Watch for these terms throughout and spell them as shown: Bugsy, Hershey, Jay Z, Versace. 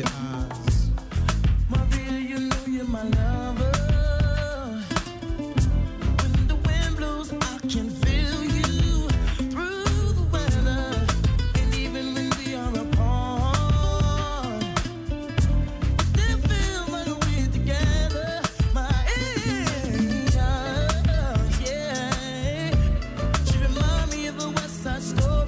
your eyes. My dear, you know you're my lover. When the wind blows, I can feel you through the weather. And even when we are apart, I still feel like we're together. My angel, yeah. She reminds me of a West Side Story.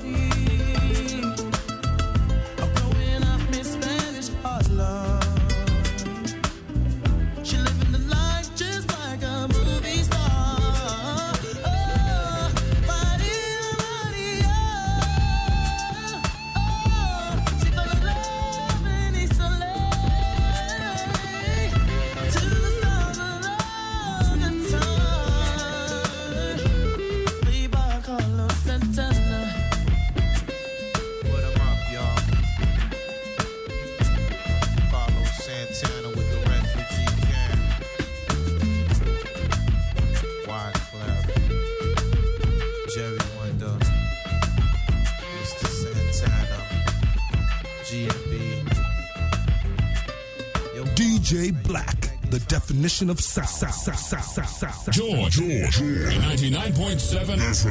Definition of South. George. 99.7 FM.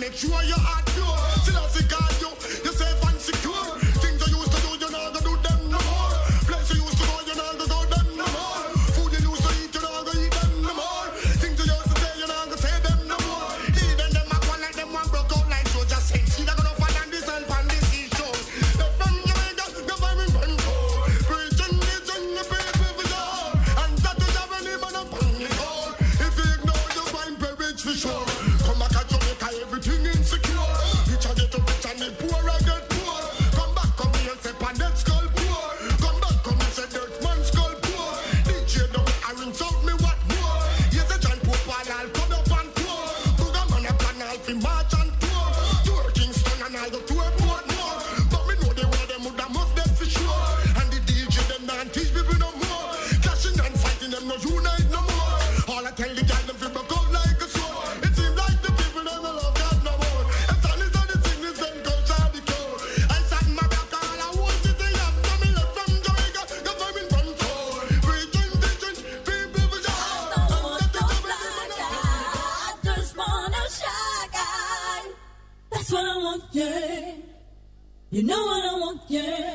Make sure you're at door. Still, I see God, you safe and secure. Things yeah. You know what I want, yeah.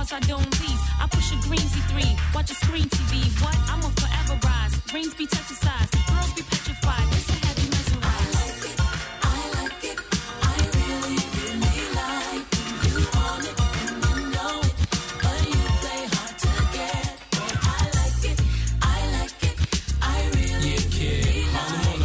cars, I don't lease. I push a greensy three, watch a screen TV. What? I'm a forever rise. Rings be touch size, girls be petrified. It's a heavy mesmerized. I like it, I like it. I really, really like it. You want it, and you know it, but you play hard to get. I like it, I like it. I really, really like it.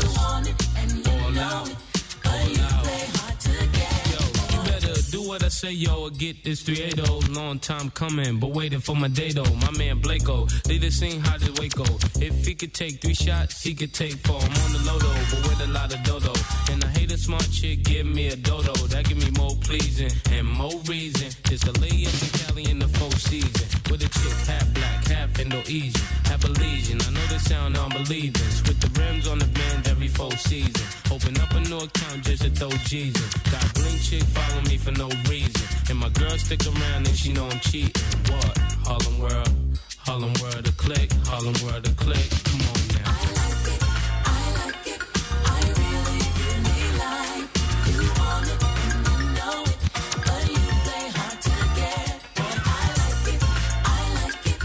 You want it, and you know it, but you play hard to get. Yo, you better do what I say, yo, or get this 380. Long time coming, but waiting for my day though. My man Blakeo, they just seen how did Waco. If he could take 3 shots, he could take 4. I'm on the low though, but with a lot of dodo. And I hate a smart chick, give me a dodo. That give me more pleasing and more reason. It's a lay up in Cali in the 4th season. With a chick half black, half Indo-Asian, half a legion. I know this sound unbelievable. With the rims on the bend every 4th season. Open up a new account just to throw Jesus. Got bling chick follow me for no reason. And my girl stick around and she know I'm cheating. What? Harlem World a click, Harlem World a click. Come on now. I like it, I like it. I really, really like it. You want it, and you know it, but you play hard to get. I like it, I like it.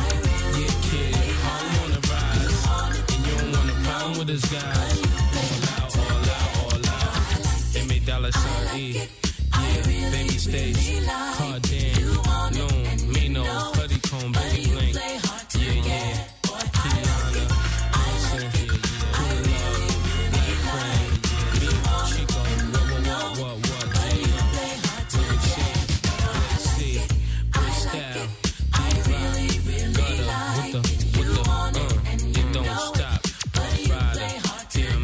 I really, yeah, kid, really Harlem on the rise. You want it, and you don't want to problem with this guy. All out. They made dollar sign E. Baby stage, hard damn, no, me no, honeycomb, baby blank, yeah, Kiana, Austin, good love, black friend, yeah, Chico, what, damn, look at shit, let's see, good style, D-Rock, gutter, with the, it don't stop, rider,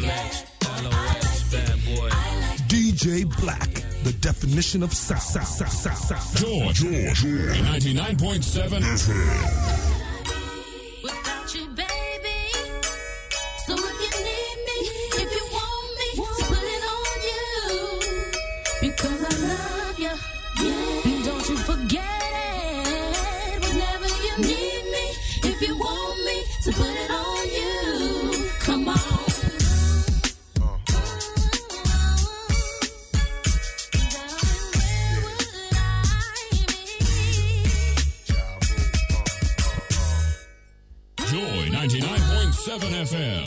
DMX, LOX, bad boy, DJ Black. The definition of South. George. 99.7 FM.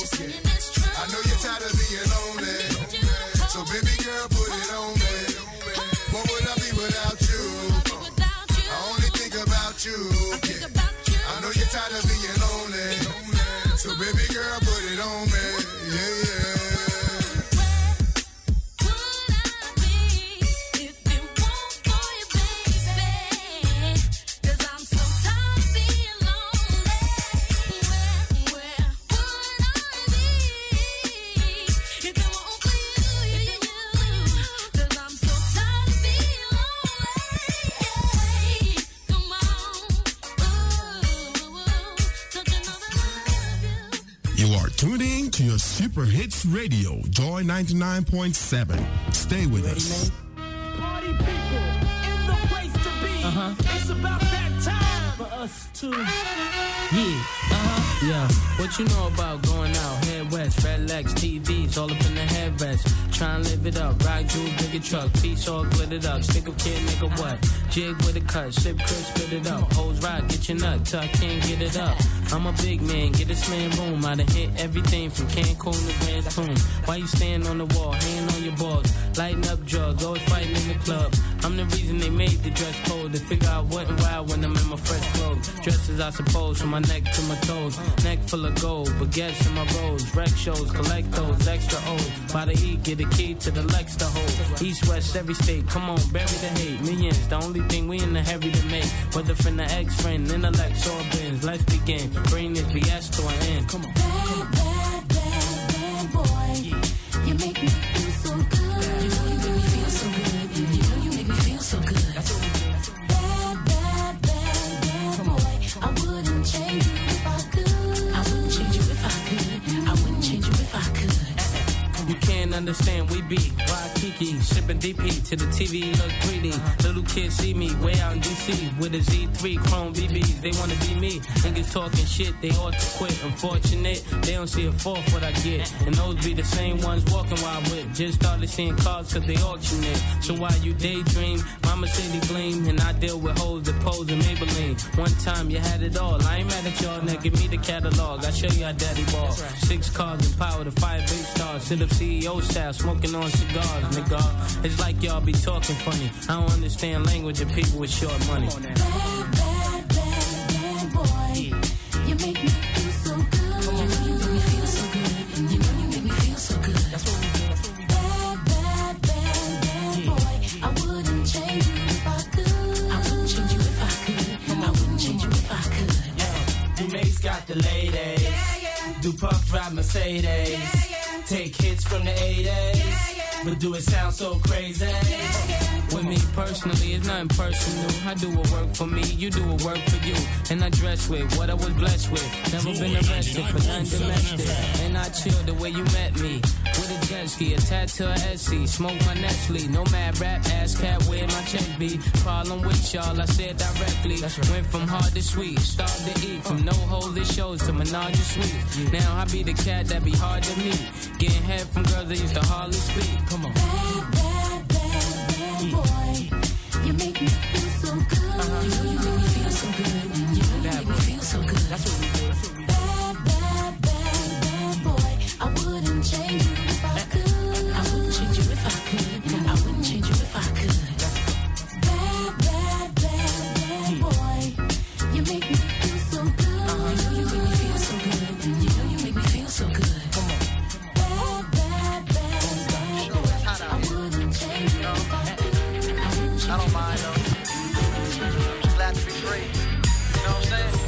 broken. I know you're tired of being lonely, so baby girl, put it on me. What would I be without you? I only think about you. I know you're tired of being lonely, so baby girl, put it on me. Yeah, yeah. Super Hits Radio, Joy 99.7. Stay with us. Party people in the place to be. It's about that time for us to. Yeah. What you know about going out? Head west, red legs, TVs, all up in the headrest. Try and live it up, rock, jewel, bigger truck, piece all glittered up. Stick a kid, make a what? Jig with a cut, sip, crisp, spit it up. Hoes rock, get your nut till I can't get it up. I'm a big man, get this man room. I done hit everything from Cancun to Grand Tune. Why you stand on the wall, hand on your balls, lighting up drugs, always fighting in the club. I'm the reason they made the dress code. They figure out what and why when I'm in my fresh clothes. Dresses, I suppose, from my neck to my toes. Neck full of gold, baguettes in my rolls. Rec shows, collect those, extra O's. By the E, get a key to the Lex to hold. East, west, every state, come on, bury the hate. Millions, the only thing we in the hurry to make. Whether from the ex-friend, intellects, or bins, let's begin. Bring this BS to an end. Come on. Bad, bad, bad, bad boy. Yeah. You make me feel so good. You make me feel so good. You make me feel so good. Bad, bad, bad, bad boy. I wouldn't change you if I could. I wouldn't change you if I could. I wouldn't change you if I could. You can't understand, we be Waikiki, shipping DP to the TV, look greedy. Little kids see me way out in DC with a Z3 Chrome BBs. They wanna be me. Niggas talking shit, they ought to quit. Unfortunate, they don't see a fourth what I get. And those be the same ones walking while I whip. Just started seeing cars cause they auction it. So while you daydream, mama say they gleam. And I deal with hoes that pose in Maybelline. One time you had it all. I ain't mad at y'all, now give me the catalog. I show you how daddy ball. 6 cars and power to 5 big stars. Sit up CEO style, smoking on cigars. Nigga, it's like y'all be talking funny. I don't understand language of people with short money. Bad, bad, bad, bad boy. You make me feel so good. You make me feel so good. You make me feel so good. Bad, bad, bad, bad boy. I wouldn't change you if I could. I wouldn't change you if I could. I wouldn't change you if I could. Yeah. Dume's got the ladies. Yeah, yeah. DuPuff drive Mercedes. Yeah, yeah. Take hits from the 80s. Yeah, yeah. But do it sound so crazy? Yeah, yeah. With me personally, it's nothing personal. I do what work for me, you do what work for you. And I dress with what I was blessed with. Never been arrested for nothing domestic. And I chill the way you met me. With a jet ski, a tattoo, a Etsy. Smoke my Nestle, no mad rap, ass cat, where my check be? Problem with y'all, I said directly. Went from hard to sweet, starved to eat. From no holy shows to menage a suite. Now I be the cat that be hard to meet. Getting head from girls that used to hardly speak. Come on. Bad, bad, bad, bad boy. You make me feel so good. You make me feel so good. You make me feel so good. That's what we do. Bad, bad, bad, bad boy. I wouldn't change you if I could. I wouldn't change you if I could. I wouldn't change you if I could. Bad, bad, bad, bad boy. You make me feel so good. You make me feel so good. You make me feel so good. I don't mind though. Just glad to be free. You know what I'm saying?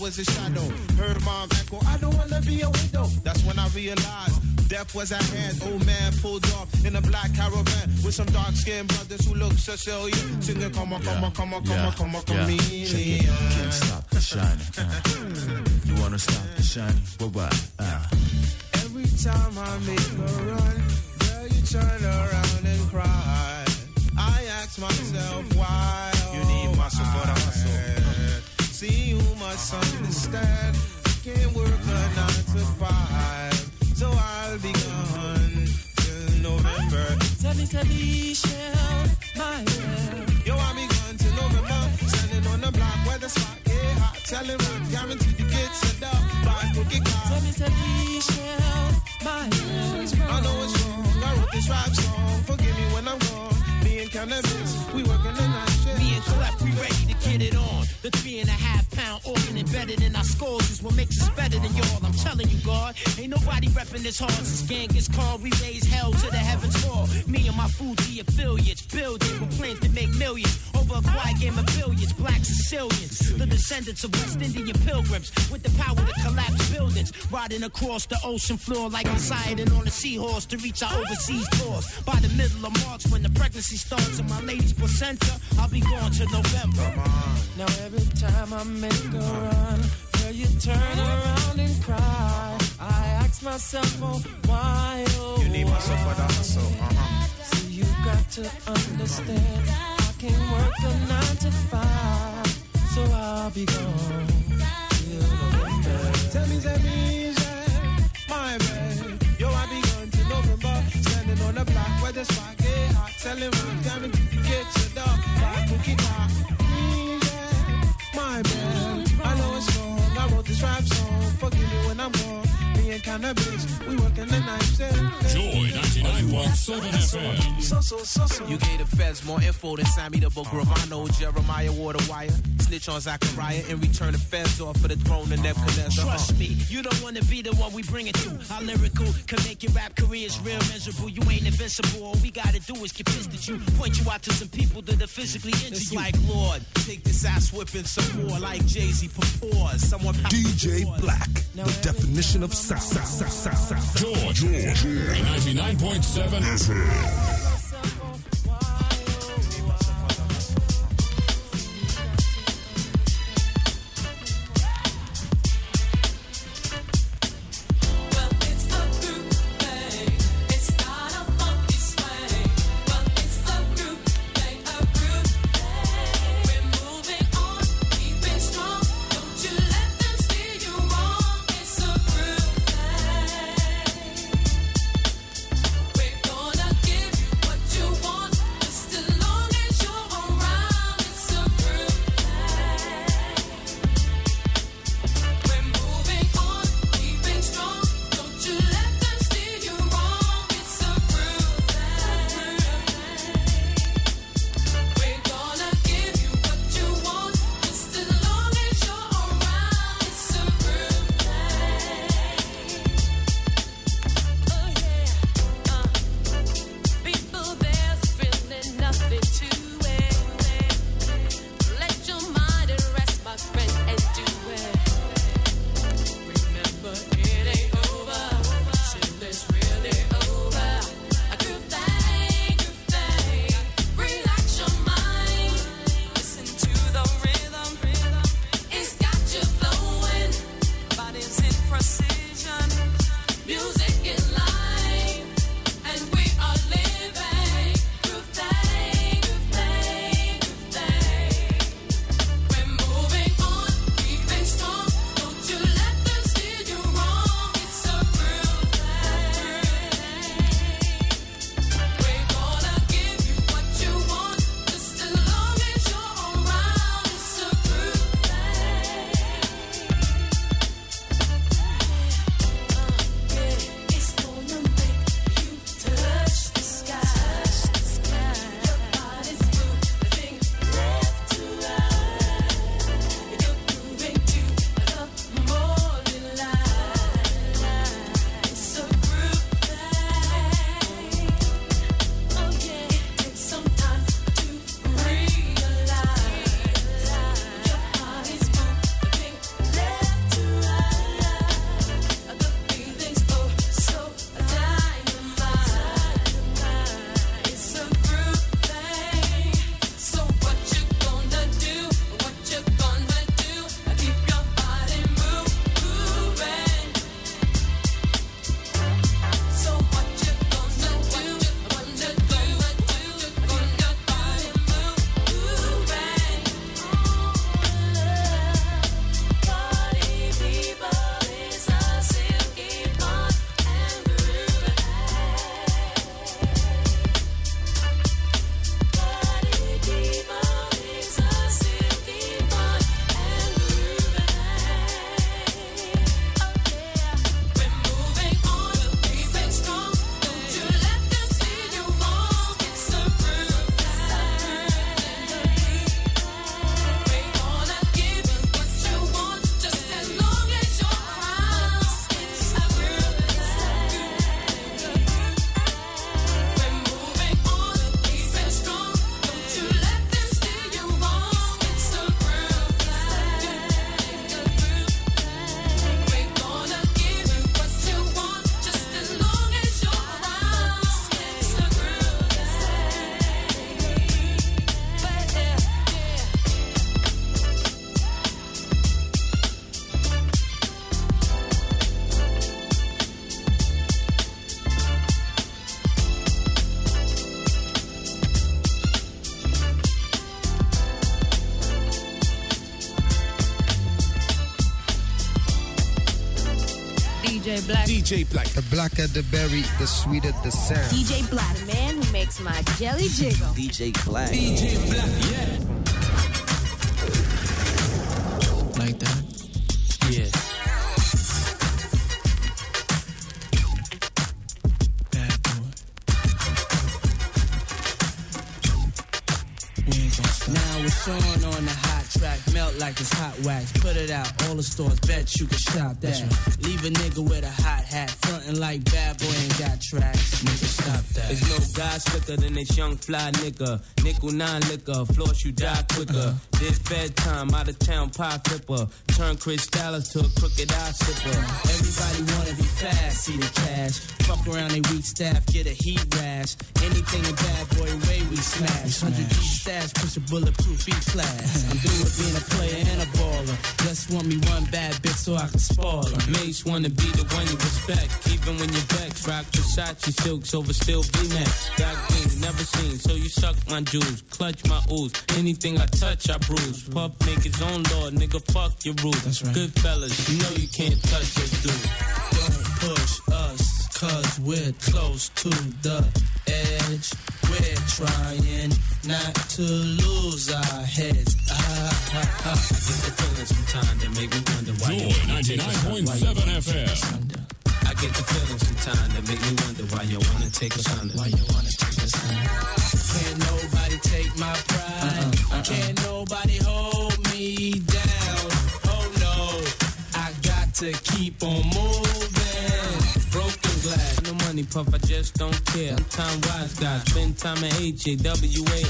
Was a shadow. Heard mom echo, I don't wanna be a widow. That's when I realized Death was at hand. Old man pulled off in a black caravan with some dark-skinned brothers who look Sicilian. Singing, come on, come on, come on, come on, come on, come on. Can't stop the shining. You wanna stop the shining? Well, what? Every time I make a run, girl, you turn around and cry. I ask myself why. You need my support, I'm so. See, you must understand. Can't work a 9 to 5, so I'll be gone till November. Technically, shell my love. Yo, I'll be gone till November. Standing on the block where the spot get hot. Telling work, guaranteed to get set up by cookie cop. Technically, shell my love. I know it's wrong. I wrote this rap song. Forgive me when I'm gone. Me and Cannabis, we working the night shift. Me and Clef, we ready to get it on. The 3.5 pound organ embedded in our skulls is what makes us better than y'all. I'm telling you, God, ain't nobody repping this hard. This gang gets called, we raise hell to the heavens fall. Me and my Fuji affiliates building with plans to make millions over a quiet game of billions. Black Sicilians, the descendants of West Indian pilgrims with the power to collapse buildings, riding across the ocean floor like Poseidon on a seahorse to reach our overseas tours. By the middle of March, when the pregnancy starts in my lady's placenta, I'll be gone to November. Now every time I make a run, girl, you turn around and cry. I ask myself, oh, why, oh, you need my support, I'm so, See, you got to understand, I can't work a 9 to 5, so I'll be gone till November. Tell me, my man, yo, I'll be gone till November. Standing on the block where the spot get hot, telling one time and you get your dog, by cookie pie. My man, I know it's wrong. I wrote this rap song. Forgive me when I'm gone. Me and Cannabis, we working the nights. Joy 99.7 FM. So. You gave the feds more info than Sammy the Book Romano. Jeremiah wore the wire. Snitch on Zachariah and return the feds off for the throne of Nebuchadnezzar. Trust me, you don't want to be the one we bring it to. Our lyrical can make your rap careers real miserable. You ain't invincible. All we got to do is get pissed at you. Point you out to some people that are physically injured. It's like, Lord, take this ass whipping some more. Like Jay Z, pause. Someone DJ Black, the definition of sound. George. 99.7 FM. DJ Black. DJ Black. The blacker the berry, the sweeter the sound. DJ Black. The man who makes my jelly jiggle. DJ Black. DJ Black, yeah. Like that? Yeah. Sean on the hot track, melt like it's hot wax. Put it out, all the stores, bet you can shop that. Right. Leave a nigga with a hot hat, frontin' like bad boy ain't got tracks. Nigga, stop that. There's no guys slicker than this young fly nigga. Nickel nine liquor, floss you die quicker. This bedtime, out of town pie flipper. Turn Chris Dallas to a crooked eye sipper. Everybody wanna be fast, see the cash. Fuck around they weak staff, get a heat rash. Anything a bad boy way we smash. 100G stash, push a bulletproof. I'm through with being a player and a baller. Just want me one bad bitch so I can spoil her. Mates wanna be the one you respect, even when you're vexed. Rock Versace silks over still V-necks. Got things never seen, so you suck my jewels, clutch my ooze. Anything I touch, I bruise. Puff make his own law, nigga. Fuck your rules. That's right. Good fellas, you know you can't touch us, dude. Don't push us, 'cause we're close to the edge. We're trying not to lose our heads. I get the feeling sometimes that make me wonder why you wanna take a shot. 99.7 FM. I get the feeling sometimes that make me wonder why you wanna take a shot. Why you wanna take a shot? Can't nobody take my pride. Can't nobody hold me down. Oh no, I got to keep on moving. Broken glass. Puff, I just don't care. I'm time wise guy, spend time at HAWAII.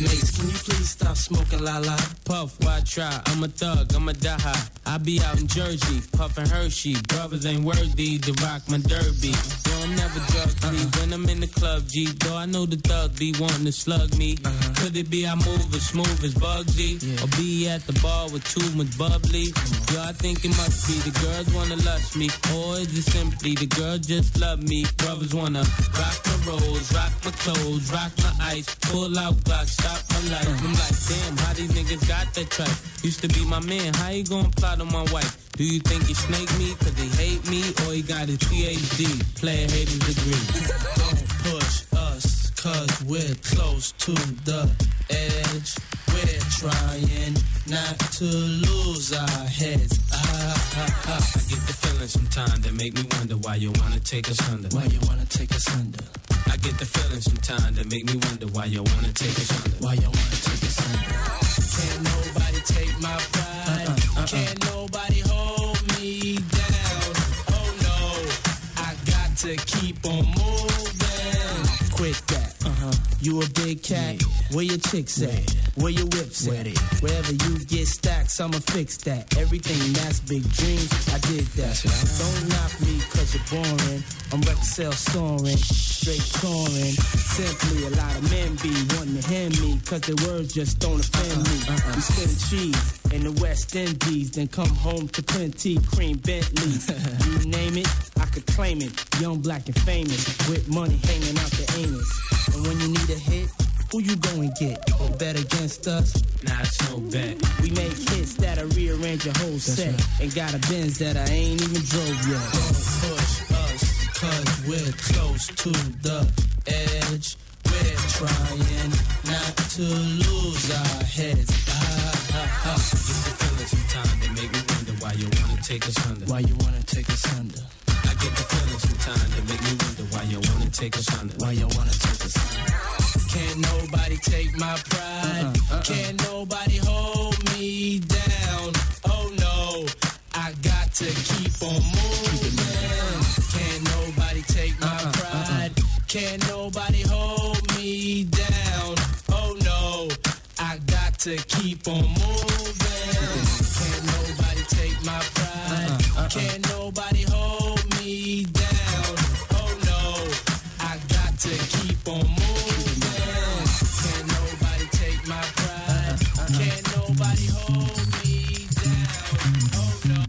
Mates, can you please stop smoking la la? Puff, why try? I'm a thug, I'm a die-high. I be out in Jersey, puffin' Hershey. Brothers ain't worthy to rock my derby. Yo, I'm never drug free when I'm in the club, G. Though I know the thug be wanting to slug me. Could it be I move as smooth as Bugsy? Yeah. Or be at the bar with too much bubbly? Yo, I think it must be the girls wanna lust me. Or is it simply the girls just love me? Brothers wanna rock my rolls, rock my clothes, rock my ice, pull out blocks, stop my life. I'm like, damn, how these niggas got that track? Used to be my man, how you gonna plot on my wife? Do you think he snake me, 'cause he hate me, or he got his PhD, player hating degree? Don't push us, 'cause we're close to the edge. We're trying not to lose our heads. I get the feeling sometimes that make me wonder why you wanna take us under. Why you wanna take us under? I get the feeling sometimes that make me wonder why you wanna take us under. Why you wanna take us under? Can't nobody take my pride. Can't nobody hold me down. Oh no, I got to keep on moving. Quit that. You a big cat, yeah. Where your chicks at, yeah. Where your whips at, wherever you get stacks, I'ma fix that. Everything that's big dreams, I did that. Right. Don't knock me 'cause you're boring, I'm Rexel soaring, straight touring. Simply a lot of men be wanting to hand me 'cause their words just don't offend me. We spin cheese in the West Indies, then come home to plenty cream Bentleys. You name it, I could claim it. Young, black, and famous, with money hanging out the anus. And when you need a hit, who you gon' get? Or bet against us? Nah, it's no bet. We make hits that'll rearrange your whole set. Right. And got a Benz that I ain't even drove yet. Don't push us, 'cause we're close to the edge. We're trying not to lose our heads. Get the feeling sometimes that make me wonder why you wanna take us under. Why you wanna take us under? I get the feeling sometimes that make me wonder why you wanna take us under. Why you wanna take us under? Can't nobody take my pride. Can't nobody hold me down. Oh no, I got to keep on moving. Can't nobody take my pride. Can't nobody hold me down. Oh no, I got to keep on moving. Can't nobody take my pride. Can't nobody hold me down. Oh no, I got to keep on moving. Can't nobody take my pride. Can't nobody hold me down. Oh no.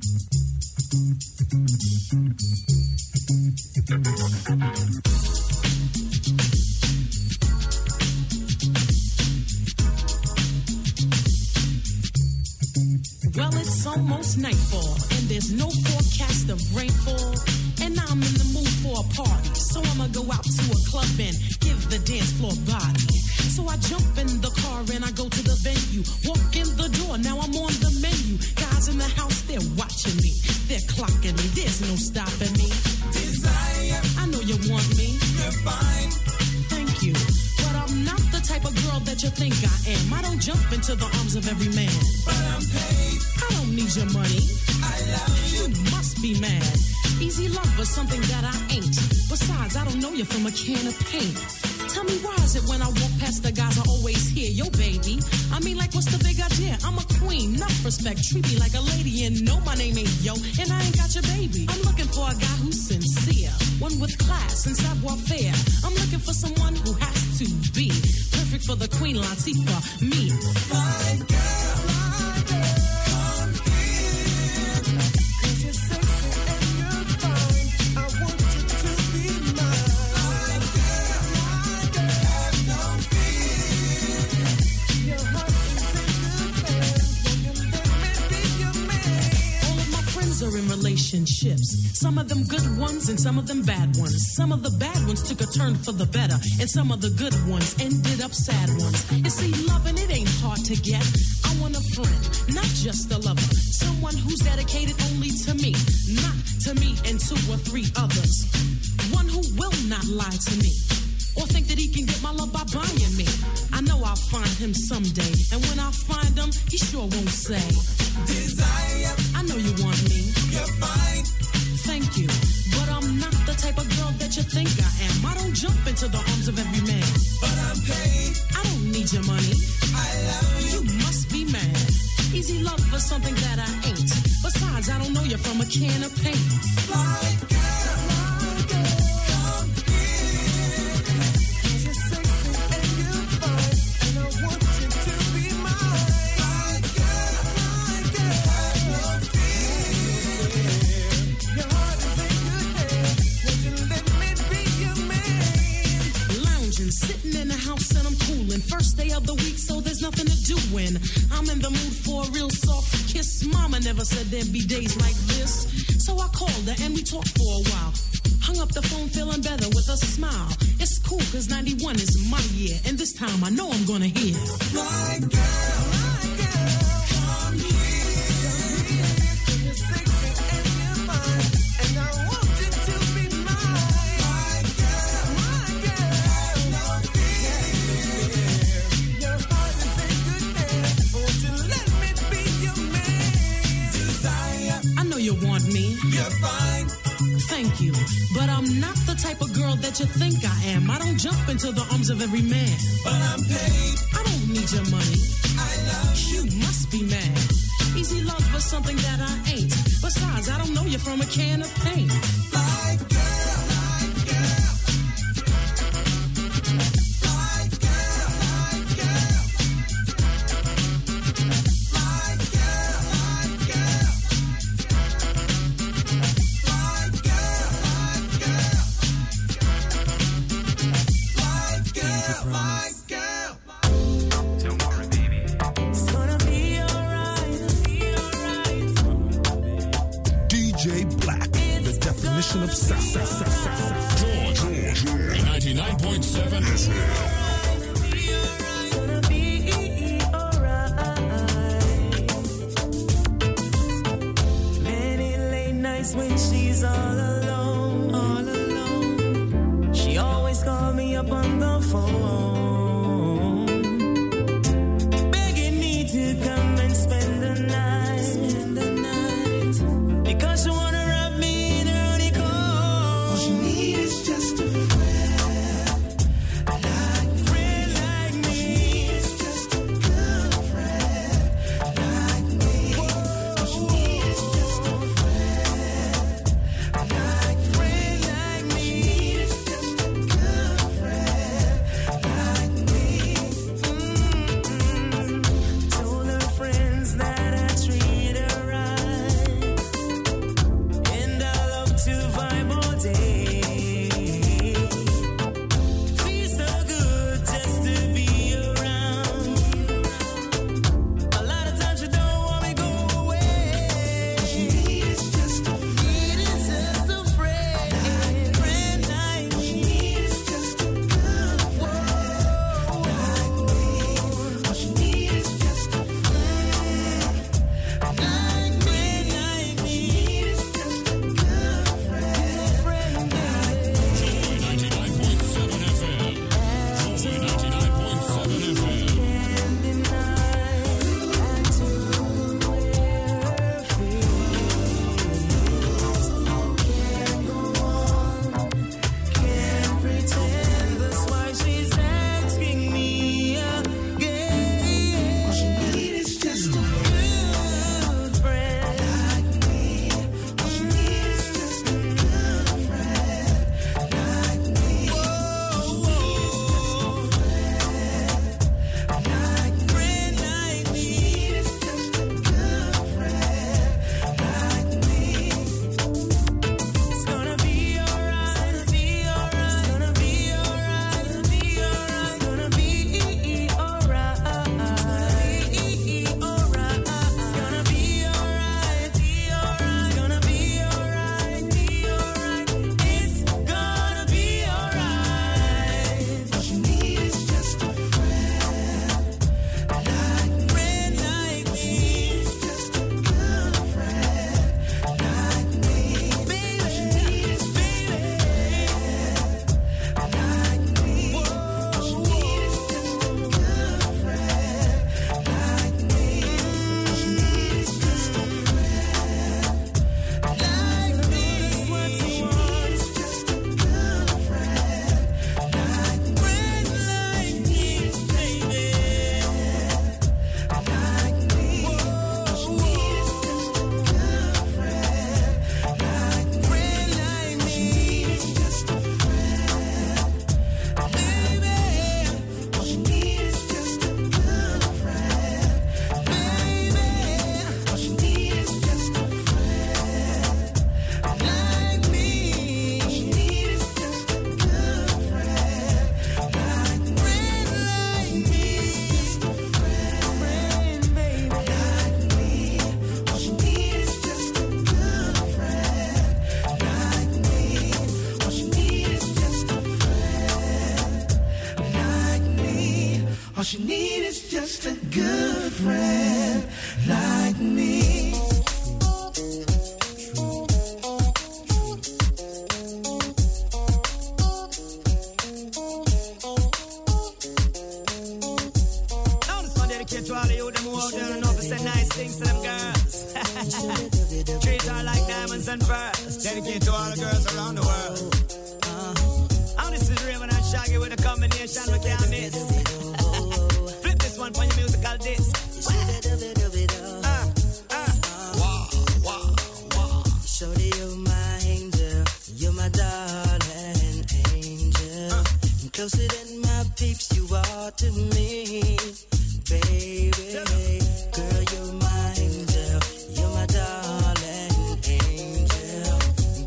Well, it's almost nightfall, and there's no forecast of rainfall. And now I'm in the mood for a party, so I'ma go out to a club and give the dance floor body. So I jump in the car and I go to the venue. Walk in the door, now I'm on the menu. Guys in the house, they're watching me. They're clocking me, there's no stopping me. Desire, I know you want me. You're fine. Thank you. But I'm not the type of girl that you think I am. I don't jump into the arms of every man. But I'm paid. I don't need your money. I love you. You must be mad. Easy love is something that I ain't. Besides, I don't know you from a can of paint. Tell me, why is it when I walk past the guys I always hear, yo, baby? I mean, like, what's the big idea? I'm a queen, not respect. Treat me like a lady and know my name ain't yo, and I ain't got your baby. I'm looking for a guy who's sincere, one with class and savoir-faire. I'm looking for someone who has to be perfect for the queen Latifah, me. Fine girl, my girl. Are in relationships. Some of them good ones and some of them bad ones. Some of the bad ones took a turn for the better, and some of the good ones ended up sad ones. You see, loving it ain't hard to get. I want a friend, not just a lover. Someone who's dedicated only to me, not to me and 2 or 3 others. One who will not lie to me or think that he can get my love by buying me. I know I'll find him someday, and when I find him, he sure won't say, Desire, I know you want me. You're fine. Thank you. But I'm not the type of girl that you think I am. I don't jump into the arms of every man. But I'm paid. I don't need your money. I love you. You must be mad. Easy love for something that I ain't. Besides, I don't know you from a can of paint. Fine girl. First day of the week, so there's nothing to do when I'm in the mood for a real soft kiss. Mama never said there'd be days like this. So I called her and we talked for a while. Hung up the phone feeling better with a smile. It's cool cause 91 is my year, and this time I know I'm gonna hear, my girl. Thank you, but I'm not the type of girl that you think I am. I don't jump into the arms of every man. But I'm paid. I don't need your money. I love you. You must be mad. Easy love for something that I ain't. Besides, I don't know you from a can of paint. Like just a good friend like me. Notice my dedication to all of you them who out there and offer said nice things to them girls. Treat her like diamonds and pearls. Dedicated to all the girls around the world. And this is Raymond and Shaggy with a combination we can't miss. Flip this one for your musical disc. Wow, wow, wow. Shorty, you're my angel. You're my darling angel. Closer than my peeps, you are to me, baby. Girl, you're my angel. You're my darling angel.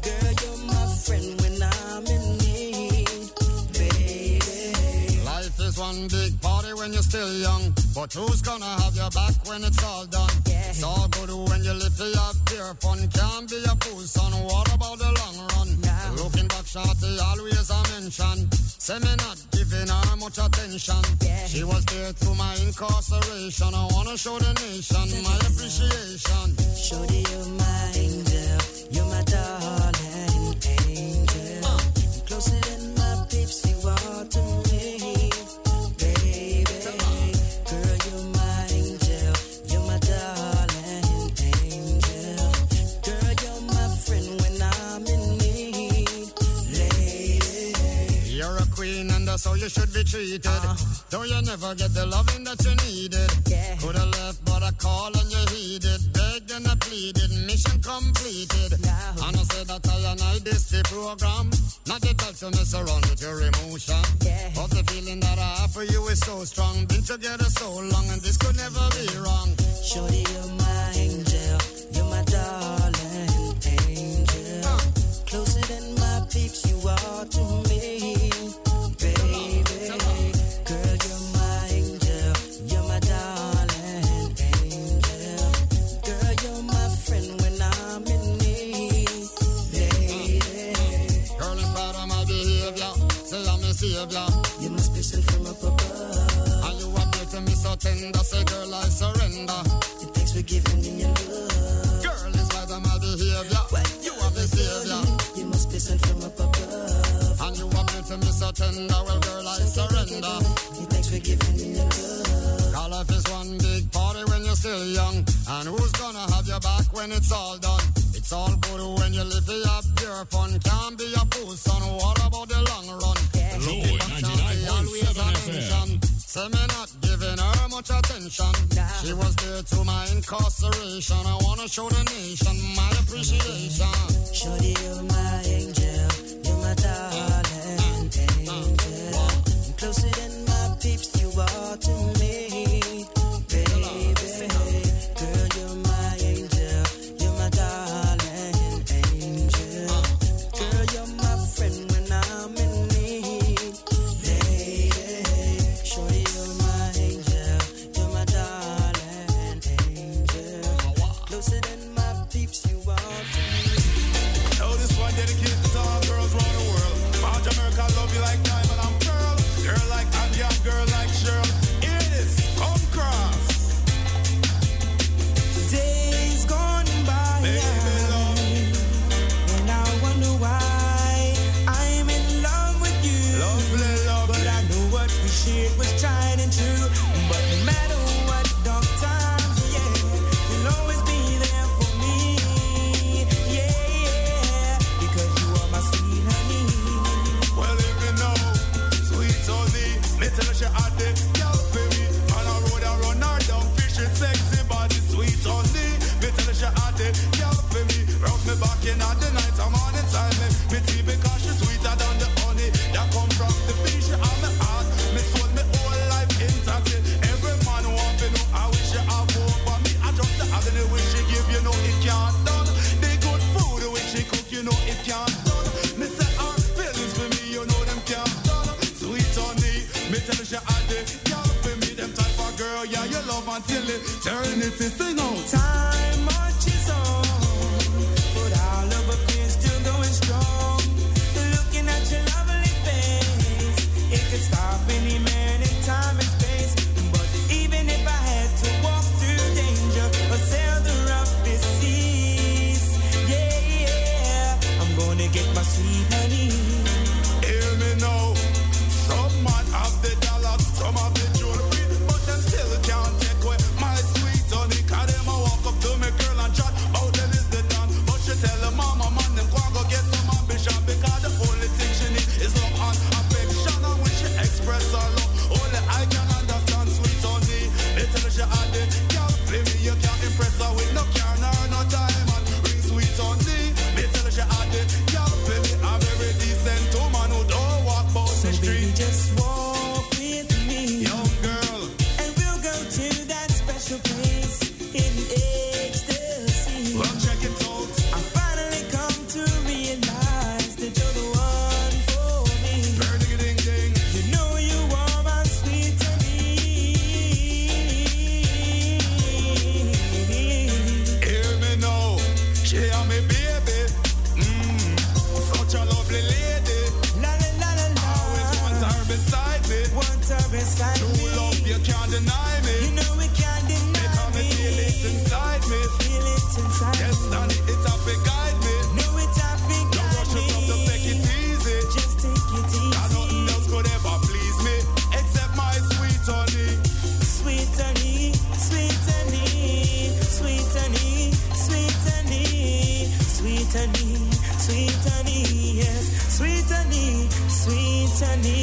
Girl, you're my friend when I'm in need, baby. Life is one big party when you're still young, but who's gonna have your back when it's all done? Yeah. It's all good when you live for your pure fun. Can't be a fool, son. What about the long run? Yeah. Looking back, shorty, always I mention. Say me not giving her much attention. Yeah. She was there through my incarceration. I wanna show the nation my appreciation. Shorty, you're my angel. You're my darling angel. Closer than my peeps, you are to me, baby. Girl, you're my angel. You're my darling angel. Girl, you're my friend when I'm in need, lady. You're a queen and that's how you should be treated. Though you never get the loving that you needed. Yeah. Coulda left but I called and you heeded. Begged and I pleaded, mission completed. Now. And I said that I and I this the program. Not the touch on the surround with your emotion. Yeah. But the feeling that I have for you is so strong. Been together so long and this could never be wrong. Shorty, you're my angel. You're my darling angel. Closer than my peeps, you are to me, baby. Girl, you're my angel. You're my darling angel. Girl, you're my friend when I'm in need, lady. Girl, it's part of my behavior. Say I'm a savior. You must be sent from up above. And you appear to me so tender. Say, girl, I surrender. It thanks for giving me your love. Girl, it's part of my behavior. When you are the savior. You must be sent from up above. And you appear to me so tender. Well, girl, I surrender. For giving me your love. Call life is one big party when you're still young. And who's gonna have your back when it's all done? It's all good when you live up pure fun. Can't be a fool, son. What about the long run? Yeah. Looking back, Johnny always a mention. Say me not giving her much attention. Nah. She was there to my incarceration. I wanna show the nation my appreciation. Shorty, you're my angel. You're my darling angel. Closer than peeps, you are to me, baby. Girl, you're my angel. You're my darling angel. Girl, you're my friend when I'm in need, lady. Shorty, you're my angel. You're my darling angel. Closer than my peeps, you are to me. Oh, this one dedicated to all girls around the world. My Jamaica love you like that. Girl like Cheryl, here it is, come cross. Days gone by, baby, and I wonder why I'm in love with you. Lovely, lovely. But I know what we shared was tried and true. But no matter what dark times, yeah, you'll always be there for me, yeah, yeah, because you are my sweet honey. Well, if you know, sweet honey. Little she had the girl for me. On a road I run her down. Fishy sexy body, sweet honey. Little she had the girl for me. Rock me back in at the night and morning time. Me tea because she's sweeter than the honey that come from the fish on my heart. Me sold me whole life intact. Every man want to know I wish she had more for me. I just the agony which she give, you know it can't done. The good food which she cook, you know it can't done. Me say her feelings for me, you know them can't done. Sweet honey. Me tell you all day, y'all for me, them type of girl, yeah, you love until it turn it to sing on. Time marches on, but our love affair still going strong. Looking at your lovely face, it could stop any man in time and space. But even if I my sweet honey. Hear me now. Some man have the dollar, some have the jewelry, but them still can't take away my sweet honey. Cause them a walk up to me girl and chat, how the list they done. But she tell her mama man, them go and go get some ambition, because the only thing she need is love and affection. And when she express her love, only I can understand sweet honey. They tell her she had it, can't play me, you can't impress her with no care nor no time. And ring sweet honey, they tell her she had it, can't play me, a very decent woman who don't walk about the street. Just walk with me, young girl, and we'll go to that special place in ecstasy. Well, check it out. I finally come to realize that you're the one for me. Ding-a-ding-ding. You know you are my sweet honey. Hear me now, she and me baby. Such a lovely lady. Beside me, want her beside me. True love, you can't deny me. You know we can't deny me. Because me feel it inside me. Feel it inside me. Yes, Danny, it's up to guide me. No, it's up to guide me. Don't rush yourself, just take it easy. Just take it easy. Cause nothing else could ever please me, except my sweet honey. Sweet honey, sweet honey, sweet honey, sweet honey, sweet honey, sweet honey, yes, sweet honey, sweet honey.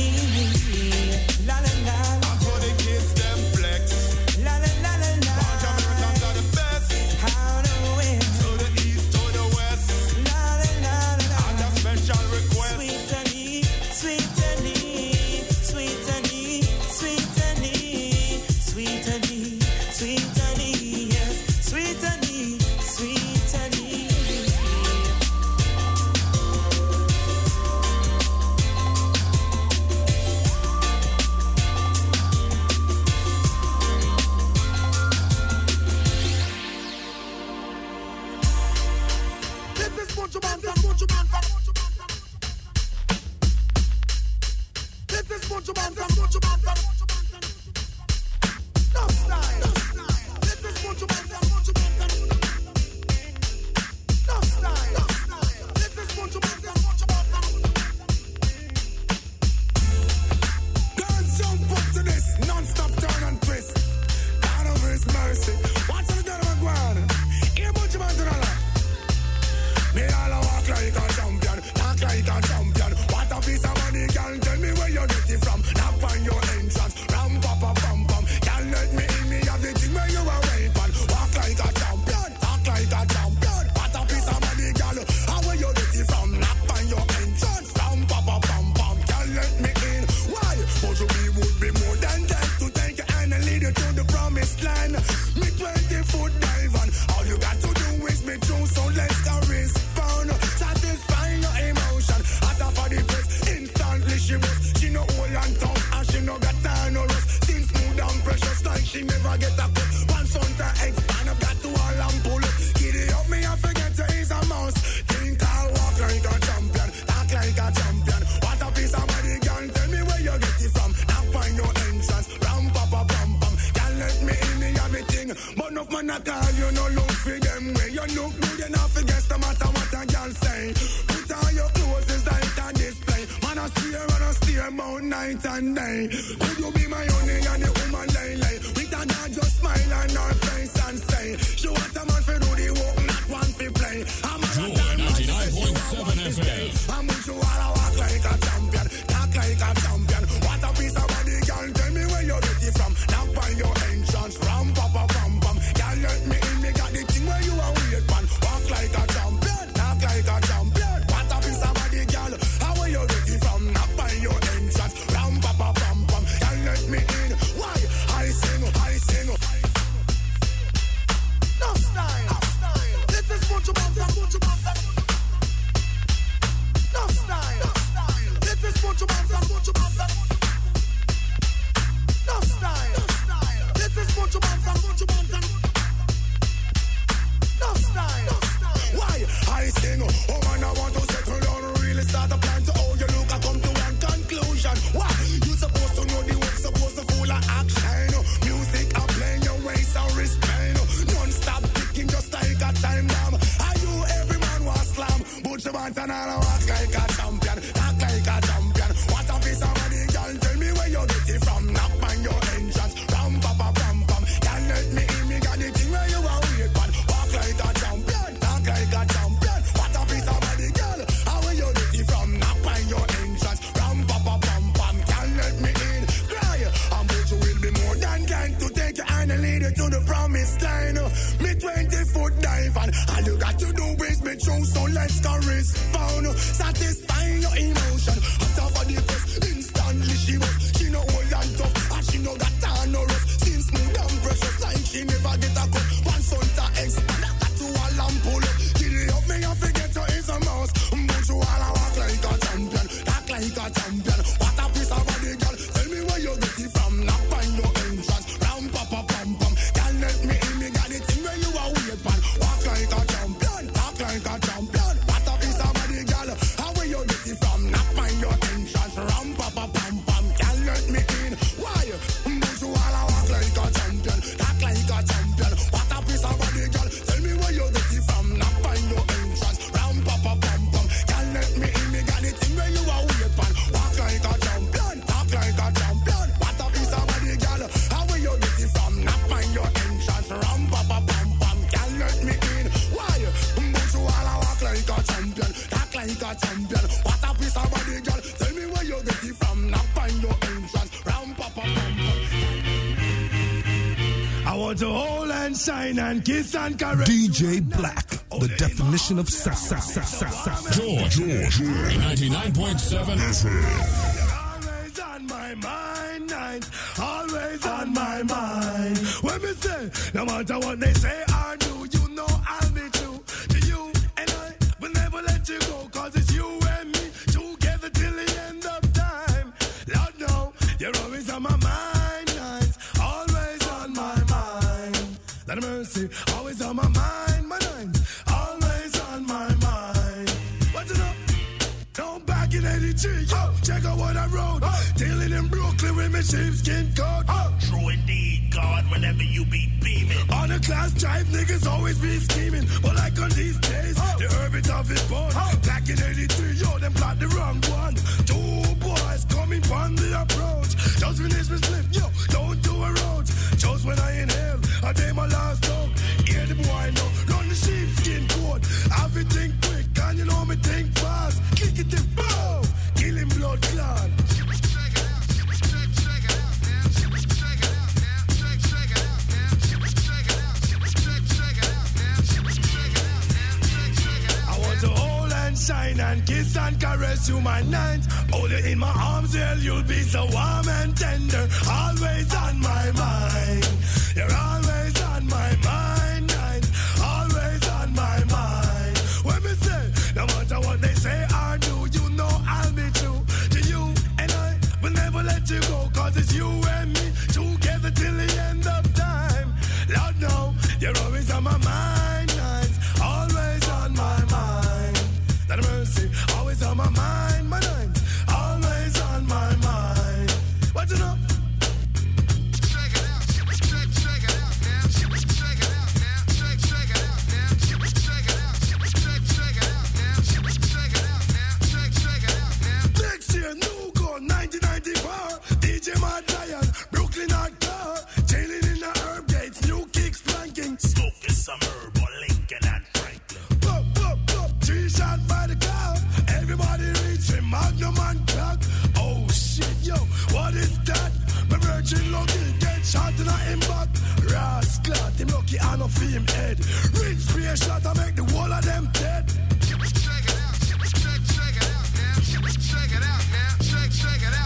La la la. That's how the kids them flex. La la la la la. All Jamaicans are the best. Out of the way. To the east, to the west. La la la la. And a special request. Sweet honey, sweet honey, sweet honey, sweet honey, sweet honey, sweet honey, yes, sweet honey, sweet honey. And I don't walk like champion, act like a champion. What a piece of money, girl, tell me where you get it from. Knock on your entrance, ram papa pam pam. Can't let me in, me got the thing where you are weird, but walk like a champion, act like a champion. What a piece of money, girl, how where you get it from? Knock on your entrance, ram papa pam pam. Can't let me in, cry. I bet you will be more than kind to take your hand and lead you to the promised land. Me 20-foot dive and all you got to do is me true, so let's go respond. Satisfying your emotion, after for the first, instantly she was. She know old and tough, and she know that I no rest. Seems smooth and precious, like she never get a cut. One son to expand, I got to a lamp pull up. Kill it up, me I forget to is a mouse. But you all I walk like a champion, act like a champion. What a piece of body, girl, tell me where you get it from. Now find your entrance, round papa pam pam. Can't let me in, me got it in where you are weird, man. Walk like a champion, act like a champion. What a piece of body, girl, how where you get it from? Now find your entrance, round papa pam pam. Can't let me in, why? But you all I walk like a champion, act like a champion. What a piece of body, girl, tell me where you get it from. Now find your entrance, round papa pam pam. Can't let me in, me got it in where you are weird, man. Walk like a champion, act like a champion. What a piece of body, girl, how where you get it from? Now find your entrance, round papa pam pam. Can't let me in, why? But you all I walk like a champion, act like a champion. What a piece of body, girl, tell me where you get it from. Now find your entrance, round papa pam pam. I want to hold and shine and kiss and caress. DJ Black, the definition of sass. George, 99.7. Always on my mind, always on my mind. When we say, no matter what they say or do, you know I'll be true to you. And I will never let you go, cause it's you and me together till the end of time. Lord, no, you're always on my mind. That mercy, always on my mind, always on my mind. What's it up? Down back in 83, yo, check out what I wrote. Dealing in Brooklyn with my sheepskin coat. True indeed, God, whenever you be beaming. On a class drive, niggas always be scheming. But like on these days, the orbit of his born. Back in 83, yo, them got the wrong one. Two boys coming from the approach. Just finish my slip, yo, don't do a road. Just when I inhale, I take my last dog. Hear the boy now, run the sheepskin coat. I've been think quick, and you know me think fast. Kick it in bow, kill him blood clot. Check it out, check it out, man. Check it out, man. Check it out, man. Check it out, check it out, man. Check it out, man. Check it out. I want to hold and shine and kiss and caress you my night. Hold you in my arms, girl, you'll be so warm and tender. Always on my mind. You're always on my mind, night. Always on my mind. When we say, no matter what they say or do, you know I'll be true to you. And I will never let you go, cause it's you and me together till the end of time. Lord, no, you're always on my mind, night. Always on my mind. That mercy, always on my mind, my night. Always on my mind. What's it up? DJ Mad Lion, Brooklyn hardcore, jailing in the herb gates, new kicks planking. Smoke is some herb or Lincoln and Franklin. Pop, pop, pop, 3 shots by the car. Everybody reaching Magnum and crack. Oh shit, yo, what is that? My virgin lucky, get shot in her impact. Rascal, him lucky, I no feel him head. Ring spear shot, I make the wall of them dead.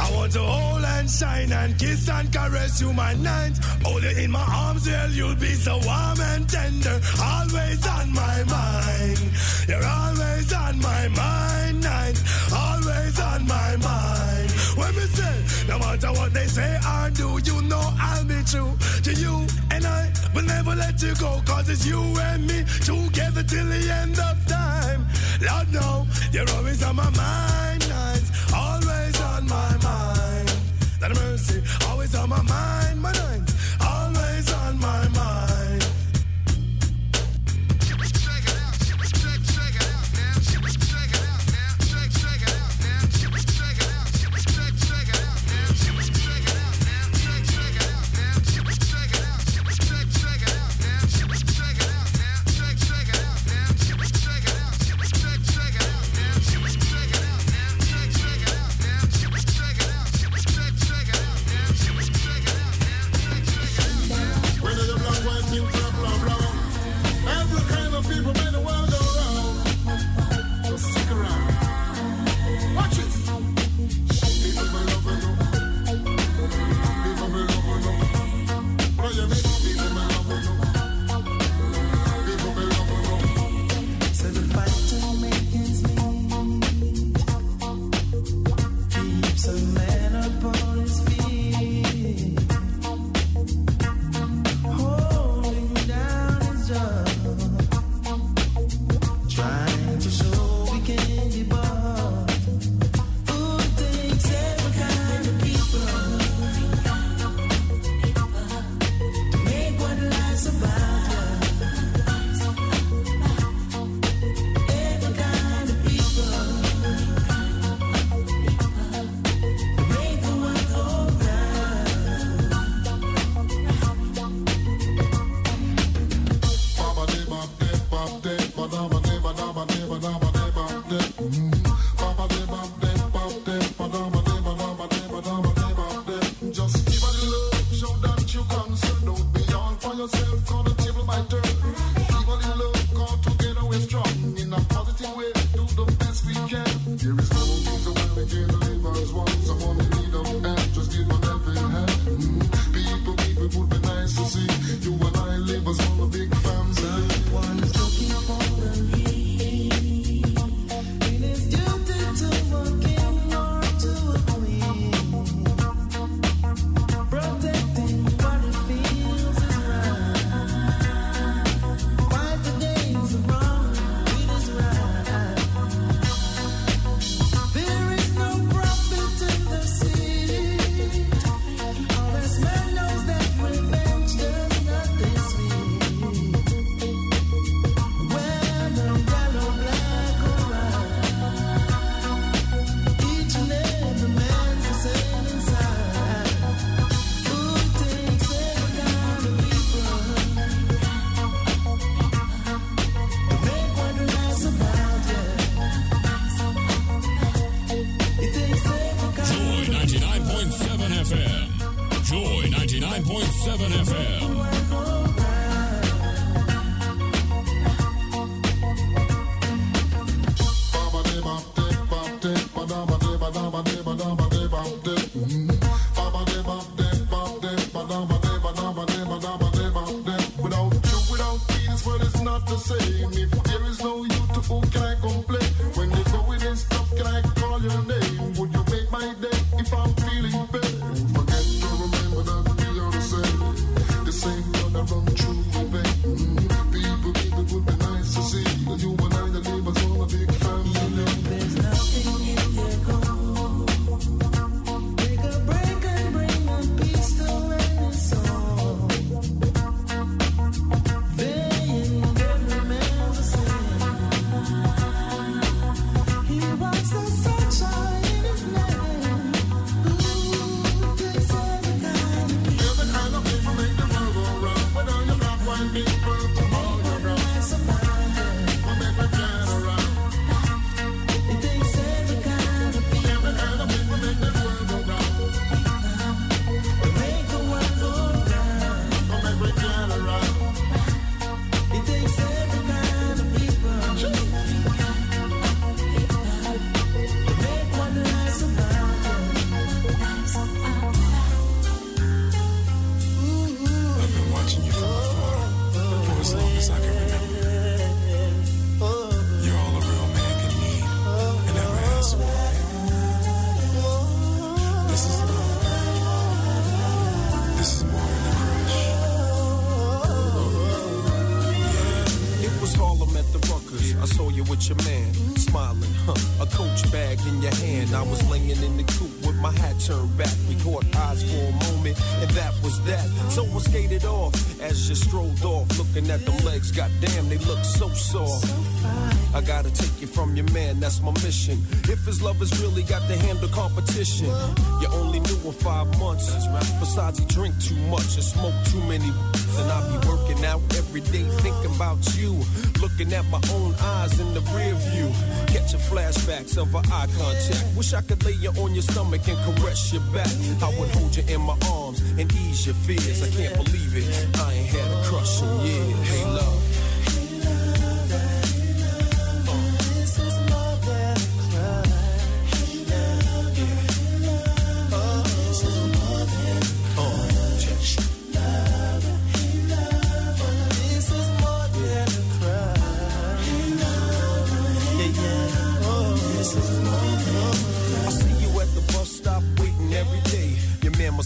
I want to hold and shine and kiss and caress you my night. Hold you in my arms, girl, you'll be so warm and tender. Always on my mind. You're always on my mind, night. Always on my mind. When we say, no matter what they say or do, you know I'll be true to you. And I will never let you go, cause it's you and me together till the end of time. Lord, no, you're always on my mind, night. Always on my mind. That mercy, always on my mind, always on my mind. Check it out, man. Check it out, man. Check it out, That's my mission. If his lovers really got to handle competition, you only knew him 5 months. Besides, he drink too much and smoke too many. And I be working out every day thinking about you. Looking at my own eyes in the rear view. Catching flashbacks of our eye contact. Wish I could lay you on your stomach and caress your back. I would hold you in my arms and ease your fears. I can't believe it. I ain't had a crush in years. Hey, love.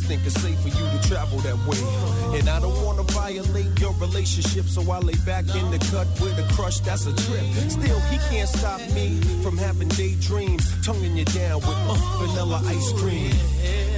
Think it's safe for you to travel that way, and I don't want to violate your relationship, so I lay back in the cut with a crush that's a trip. Still, he can't stop me from having daydreams, tonguing you down with vanilla ice cream,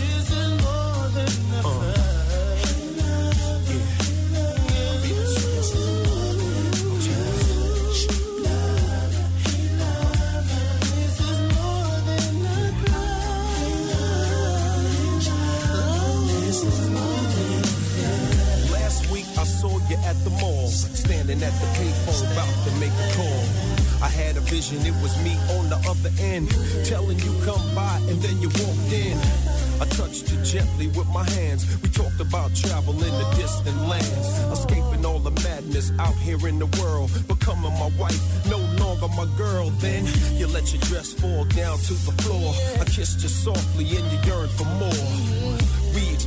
This is more at the mall, standing at the payphone about to make a call. I had a vision, it was me on the other end, telling you come by, and then you walked in. I touched you gently with my hands. We talked about travel in the distant lands, escaping all the madness out here in the world, becoming my wife, no longer my girl. Then you let your dress fall down to the floor. I kissed you softly and you yearned for more. We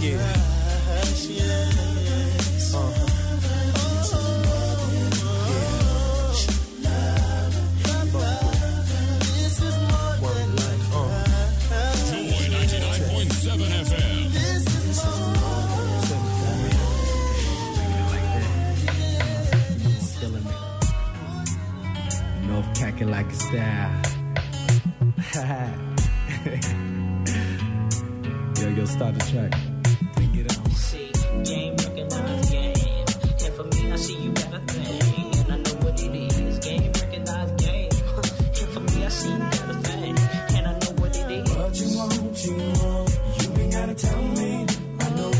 Yeah. You know I'm packing like a style. Yo, start the track. Game looking like it's game, and for me I see you got a thing, and I know what it is. Game recognize game, and for me I see you got a thing, and I know what it is. What you want, you ain't gotta tell me. I know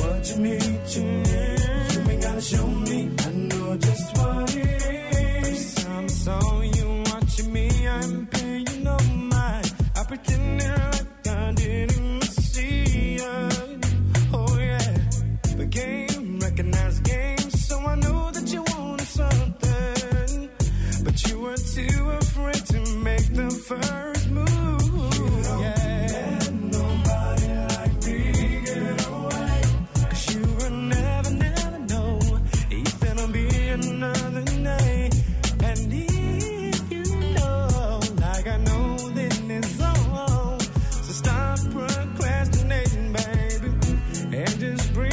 what you need, you ain't gotta show me. I know just what it is. First time I saw you watching me, I'm paying you no mind. I pretend like I didn't see you. Game, recognize game, so I know that you wanted something, but you were too afraid to make the first move. You don't get nobody like me, get away, 'cause you will never, never know if it'll be another night. And if you know, like I know, then it's on, so stop procrastinating, baby, and just bring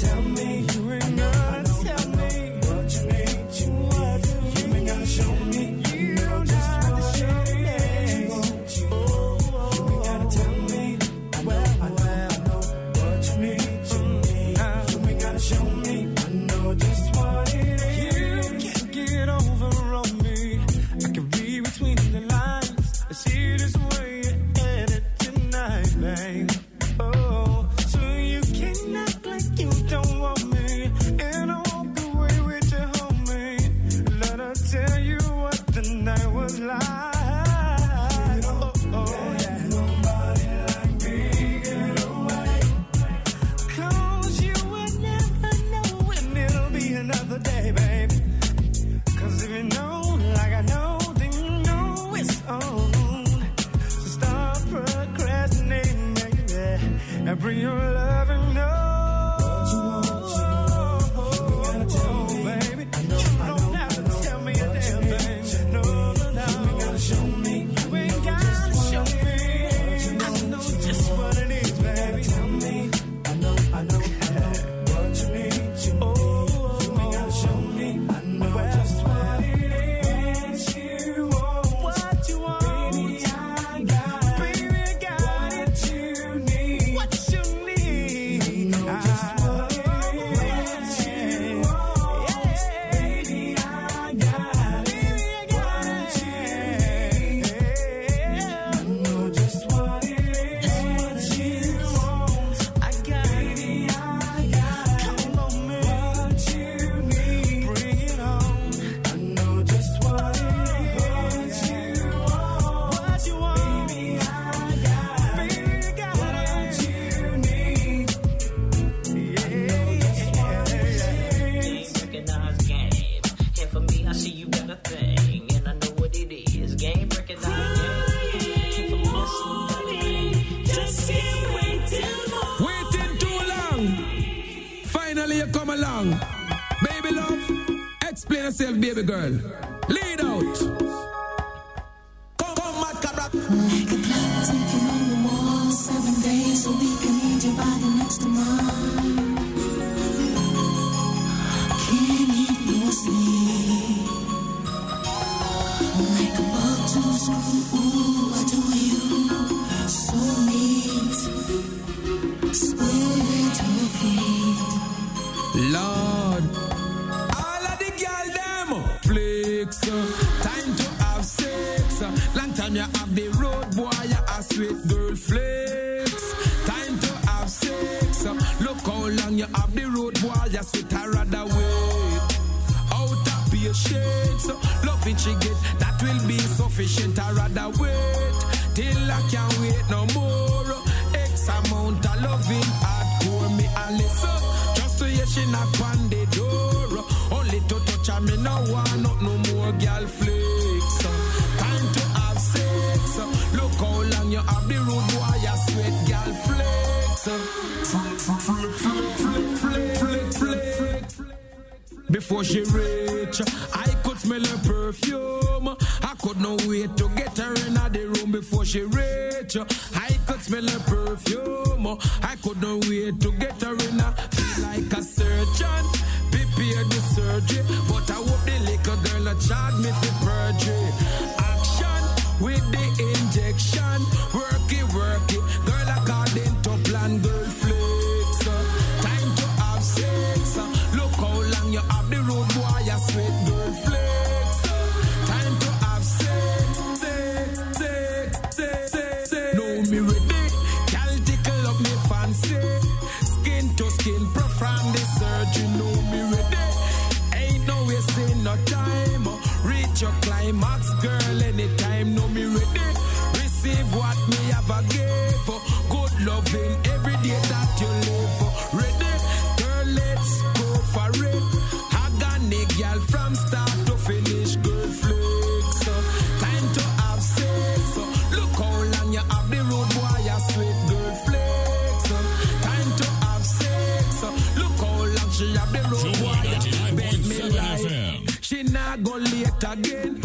Take it on the wall 7 days. Before she reach, I could smell her perfume. I could not wait to get her in the room. Before she reach, I could smell her perfume. I could not wait to get her in. I feel like a surgeon, prepare the surgery. But I hope the little girl a charge me for perjury. Action with the injection, work it. Girl according to plan, girl flakes. Time to have sex. Look how long you have the road, boy, you sweet girl flakes. Time to have sex. No me with it, girl tickle up me fancy. Skin to skin, perform the surgery. No me with it, ain't no wasting no time. Reach your climax, girl, anytime. No me with it, receive what me have a give for. Good loving every day that you live for. Ready, girl, let's go for it. Agony girl from start to finish, girl flakes. Time to have sex. Look how long you have the road, boy, you sweet girl flakes. Time to have sex. Look how long she have the road, boy, you bet me life. She not go late again.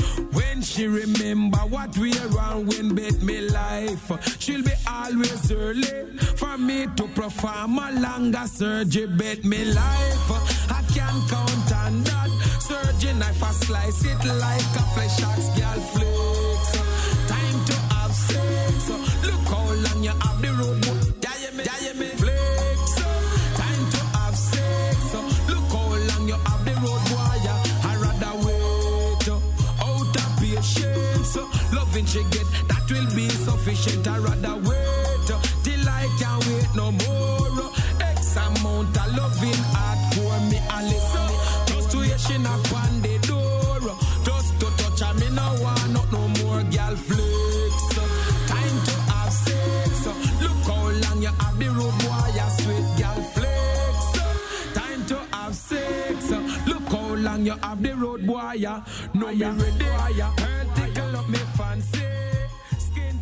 She remember what we around when bet me life. She'll be always early for me to perform a longer surgery. Bet me life, I can't count on that. Surgery knife, I slice it like a flesh axe, girl flakes. Time to have sex. Look how long you have the road. Yeah, me. Flakes. Time to have sex. Look how long you have the road, boy. I rather wait out of patience. Loving she get, that will be sufficient. I rather wait till I can't wait no more. X amount of loving hardcore me Alice. Just to hear she knock on the door, just to touch her, me no want not no more girl flakes. Time to have sex. Look how long you have the road, boy, you sweet girl flakes. Time to have sex. Look how long you have the road, boy, you know you ready. Her tickle up me fancy. Skin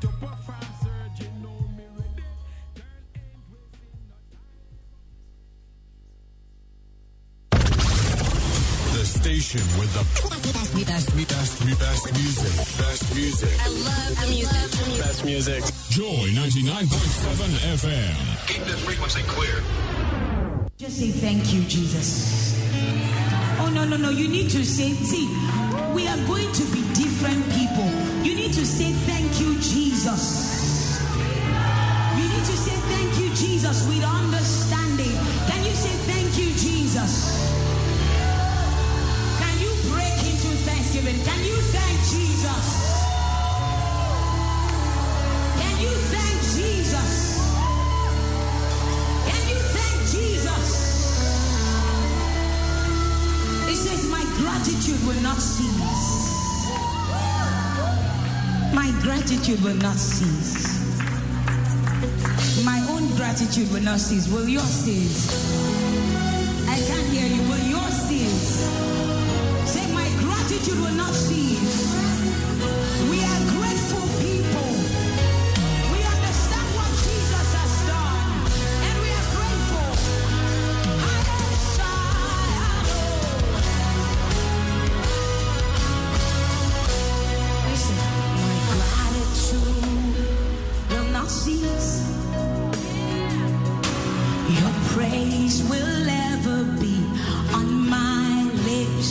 to perform surgery, know me ready. The station with the best music. Best music. I love the music. Best music. Joy 99.7 FM. Keep this frequency clear. Just say thank you, Jesus. Oh, no. You need to say, see, we are going to be different people. You need to say thank you, Jesus. You need to say thank you, Jesus, with understanding. Can you say thank you, Jesus? Can you break into thanksgiving? Can you thank Jesus? Can you thank Jesus? Can you thank Jesus? It says, my gratitude will not cease. My gratitude will not cease. My own gratitude will not cease. Will yours cease? I can't hear you. Will yours cease? Say, my gratitude will not cease. We are grateful people. We understand what Jesus has done, and we are grateful. Cease. Your praise will ever be on my lips.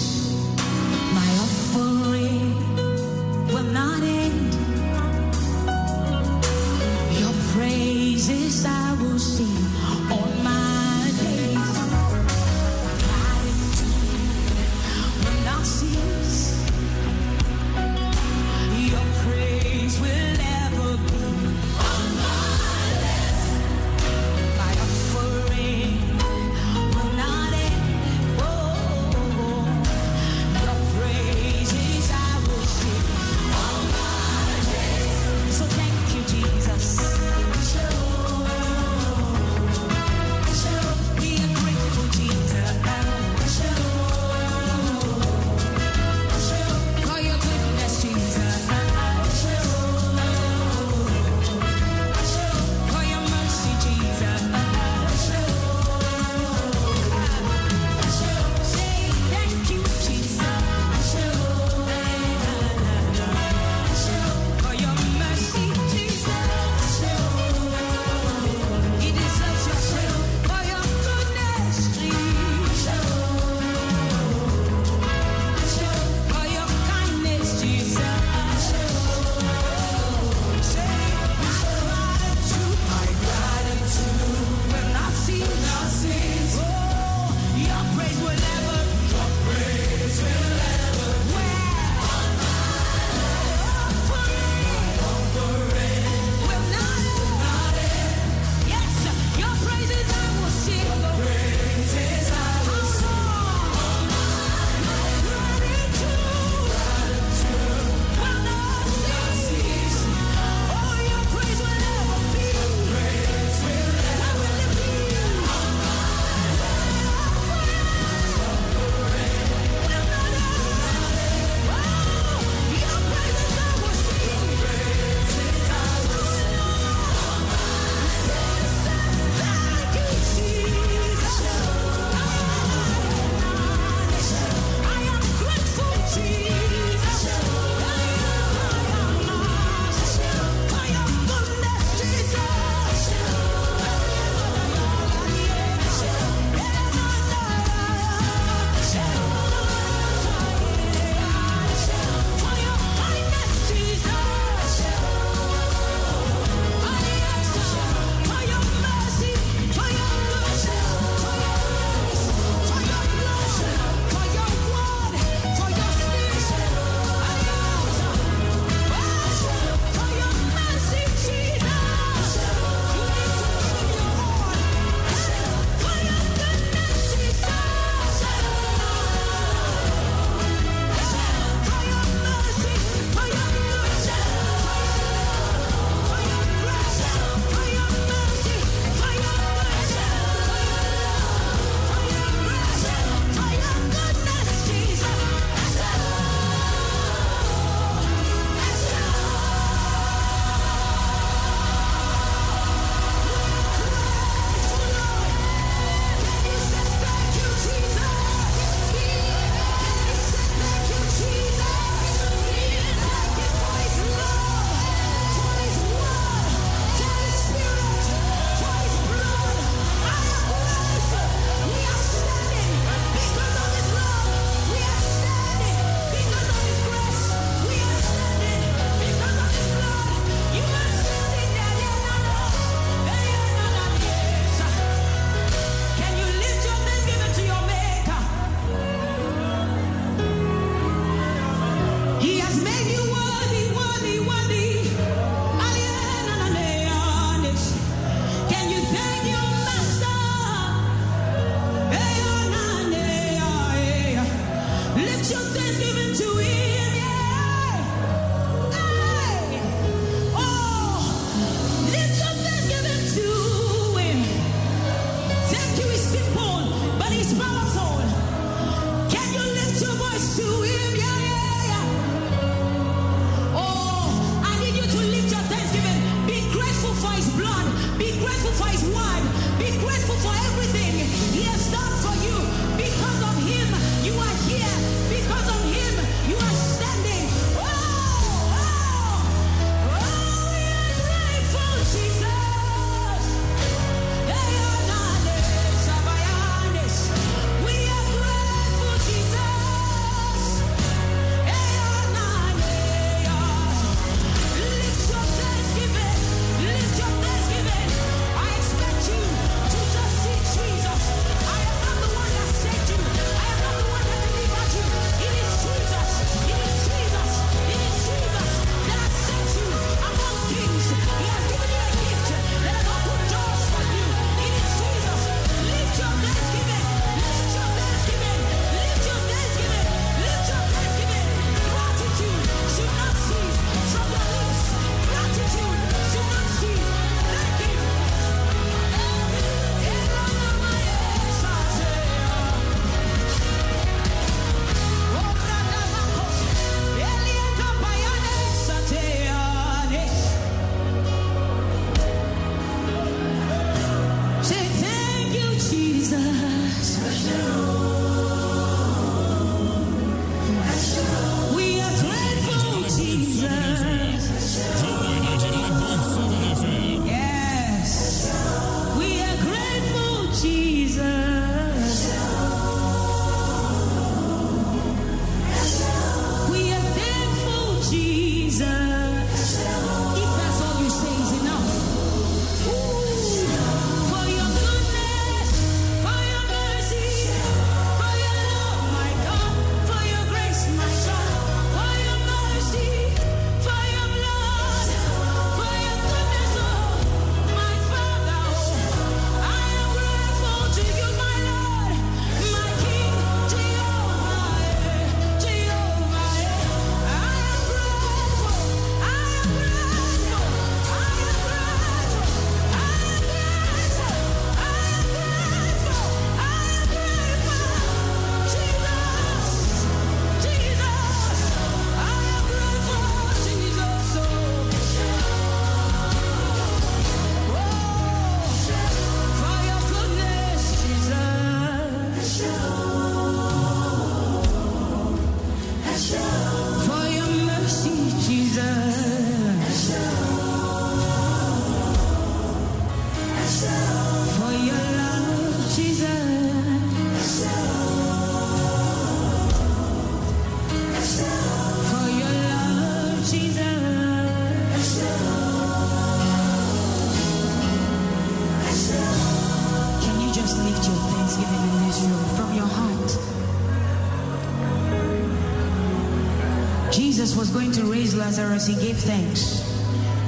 Lazarus, he gave thanks.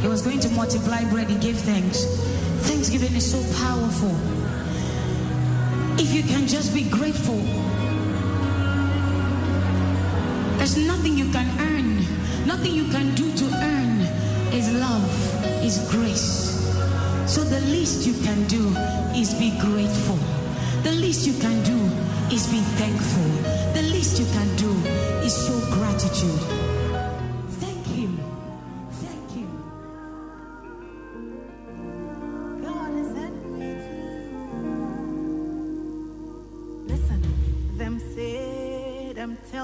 He was going to multiply bread, he gave thanks. Thanksgiving is so powerful. If you can just be grateful, there's nothing you can earn, nothing you can do to earn. Is love, is grace. So the least you can do is be grateful. The least you can do is be thankful. The least you can do is show gratitude.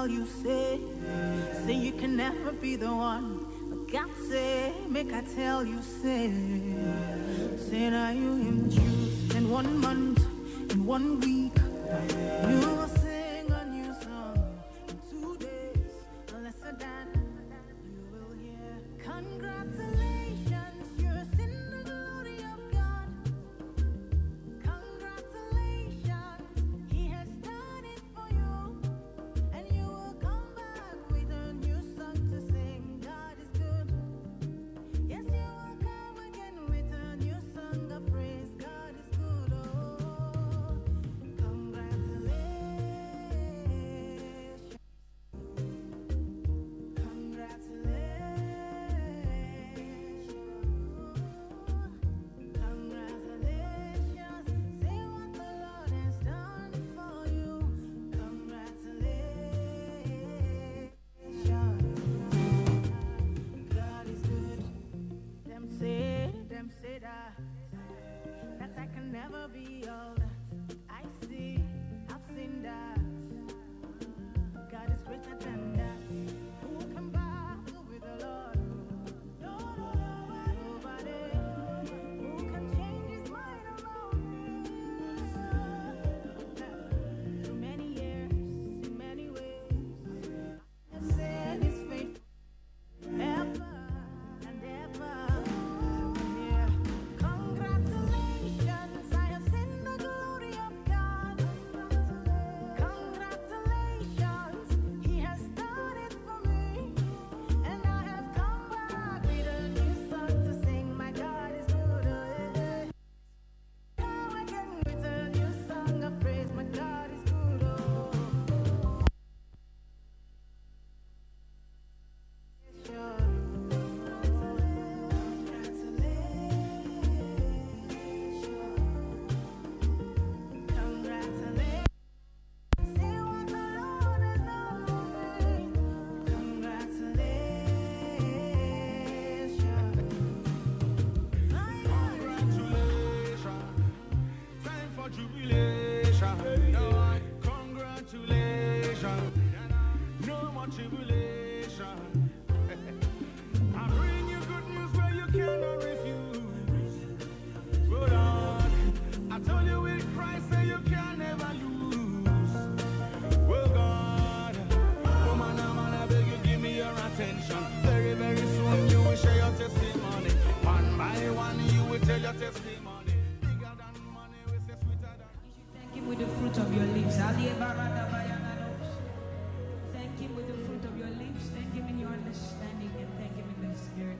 You say you can never be the one, but God say, make I tell you, say now you him choose in 1 month, in 1 week, you will sing a new song in 2 days, unless or that you will hear, congratulations, you're in the glory of God, congratulations, He has done it for you. my tribulation. I bring you good news where you cannot refuse. But I told you with Christ that you can never lose. Well, God, woman, I beg you, give me your attention. Very, very soon you will share your testimony. One by one you will tell your testimony. Bigger than money, we say sweeter than... You should thank him with the fruit of your lips. Thank him with the fruit of your lips. Thank him in your understanding and thank him in the spirit.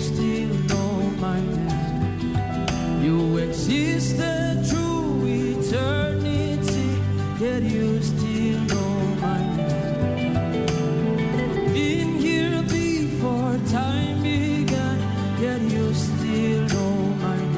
Still know my name.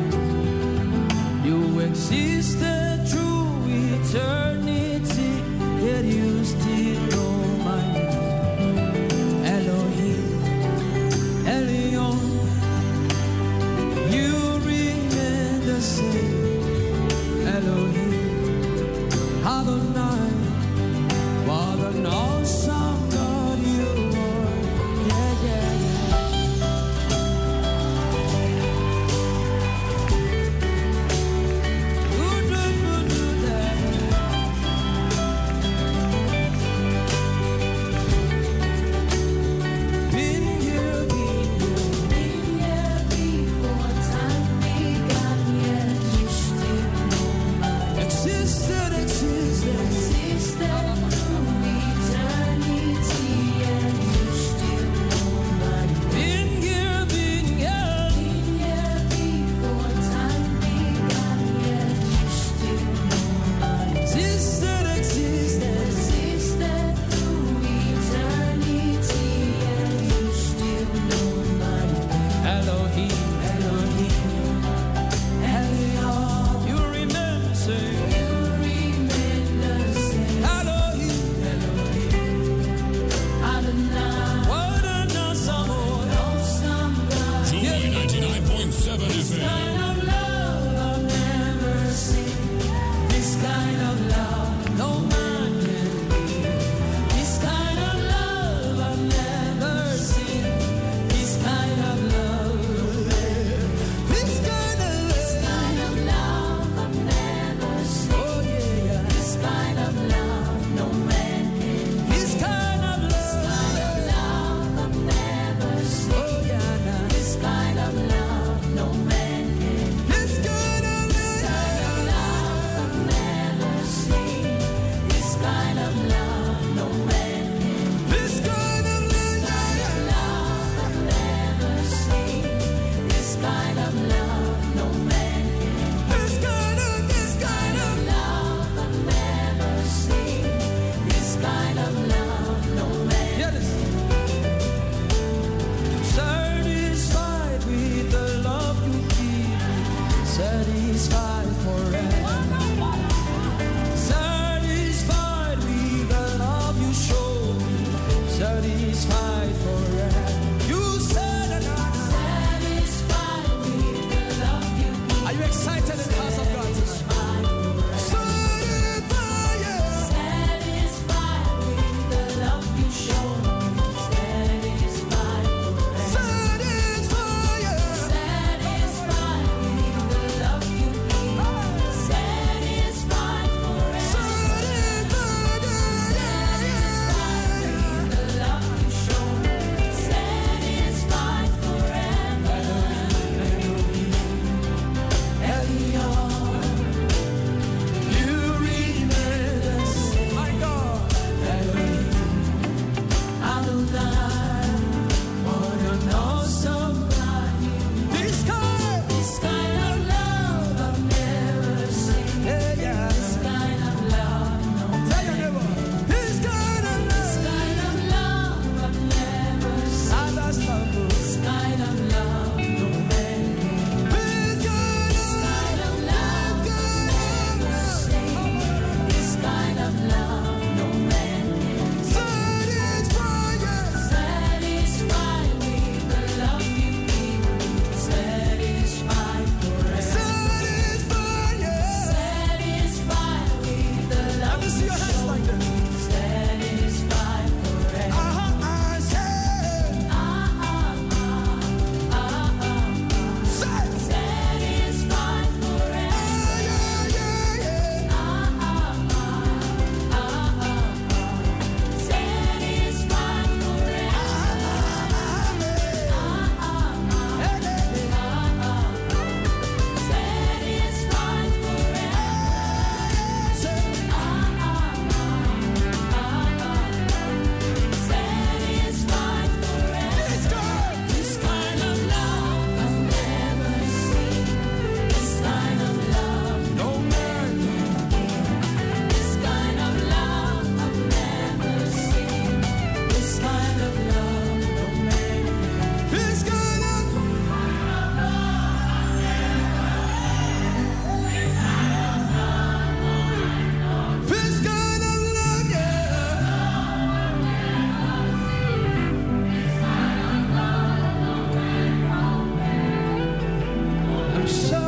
Excited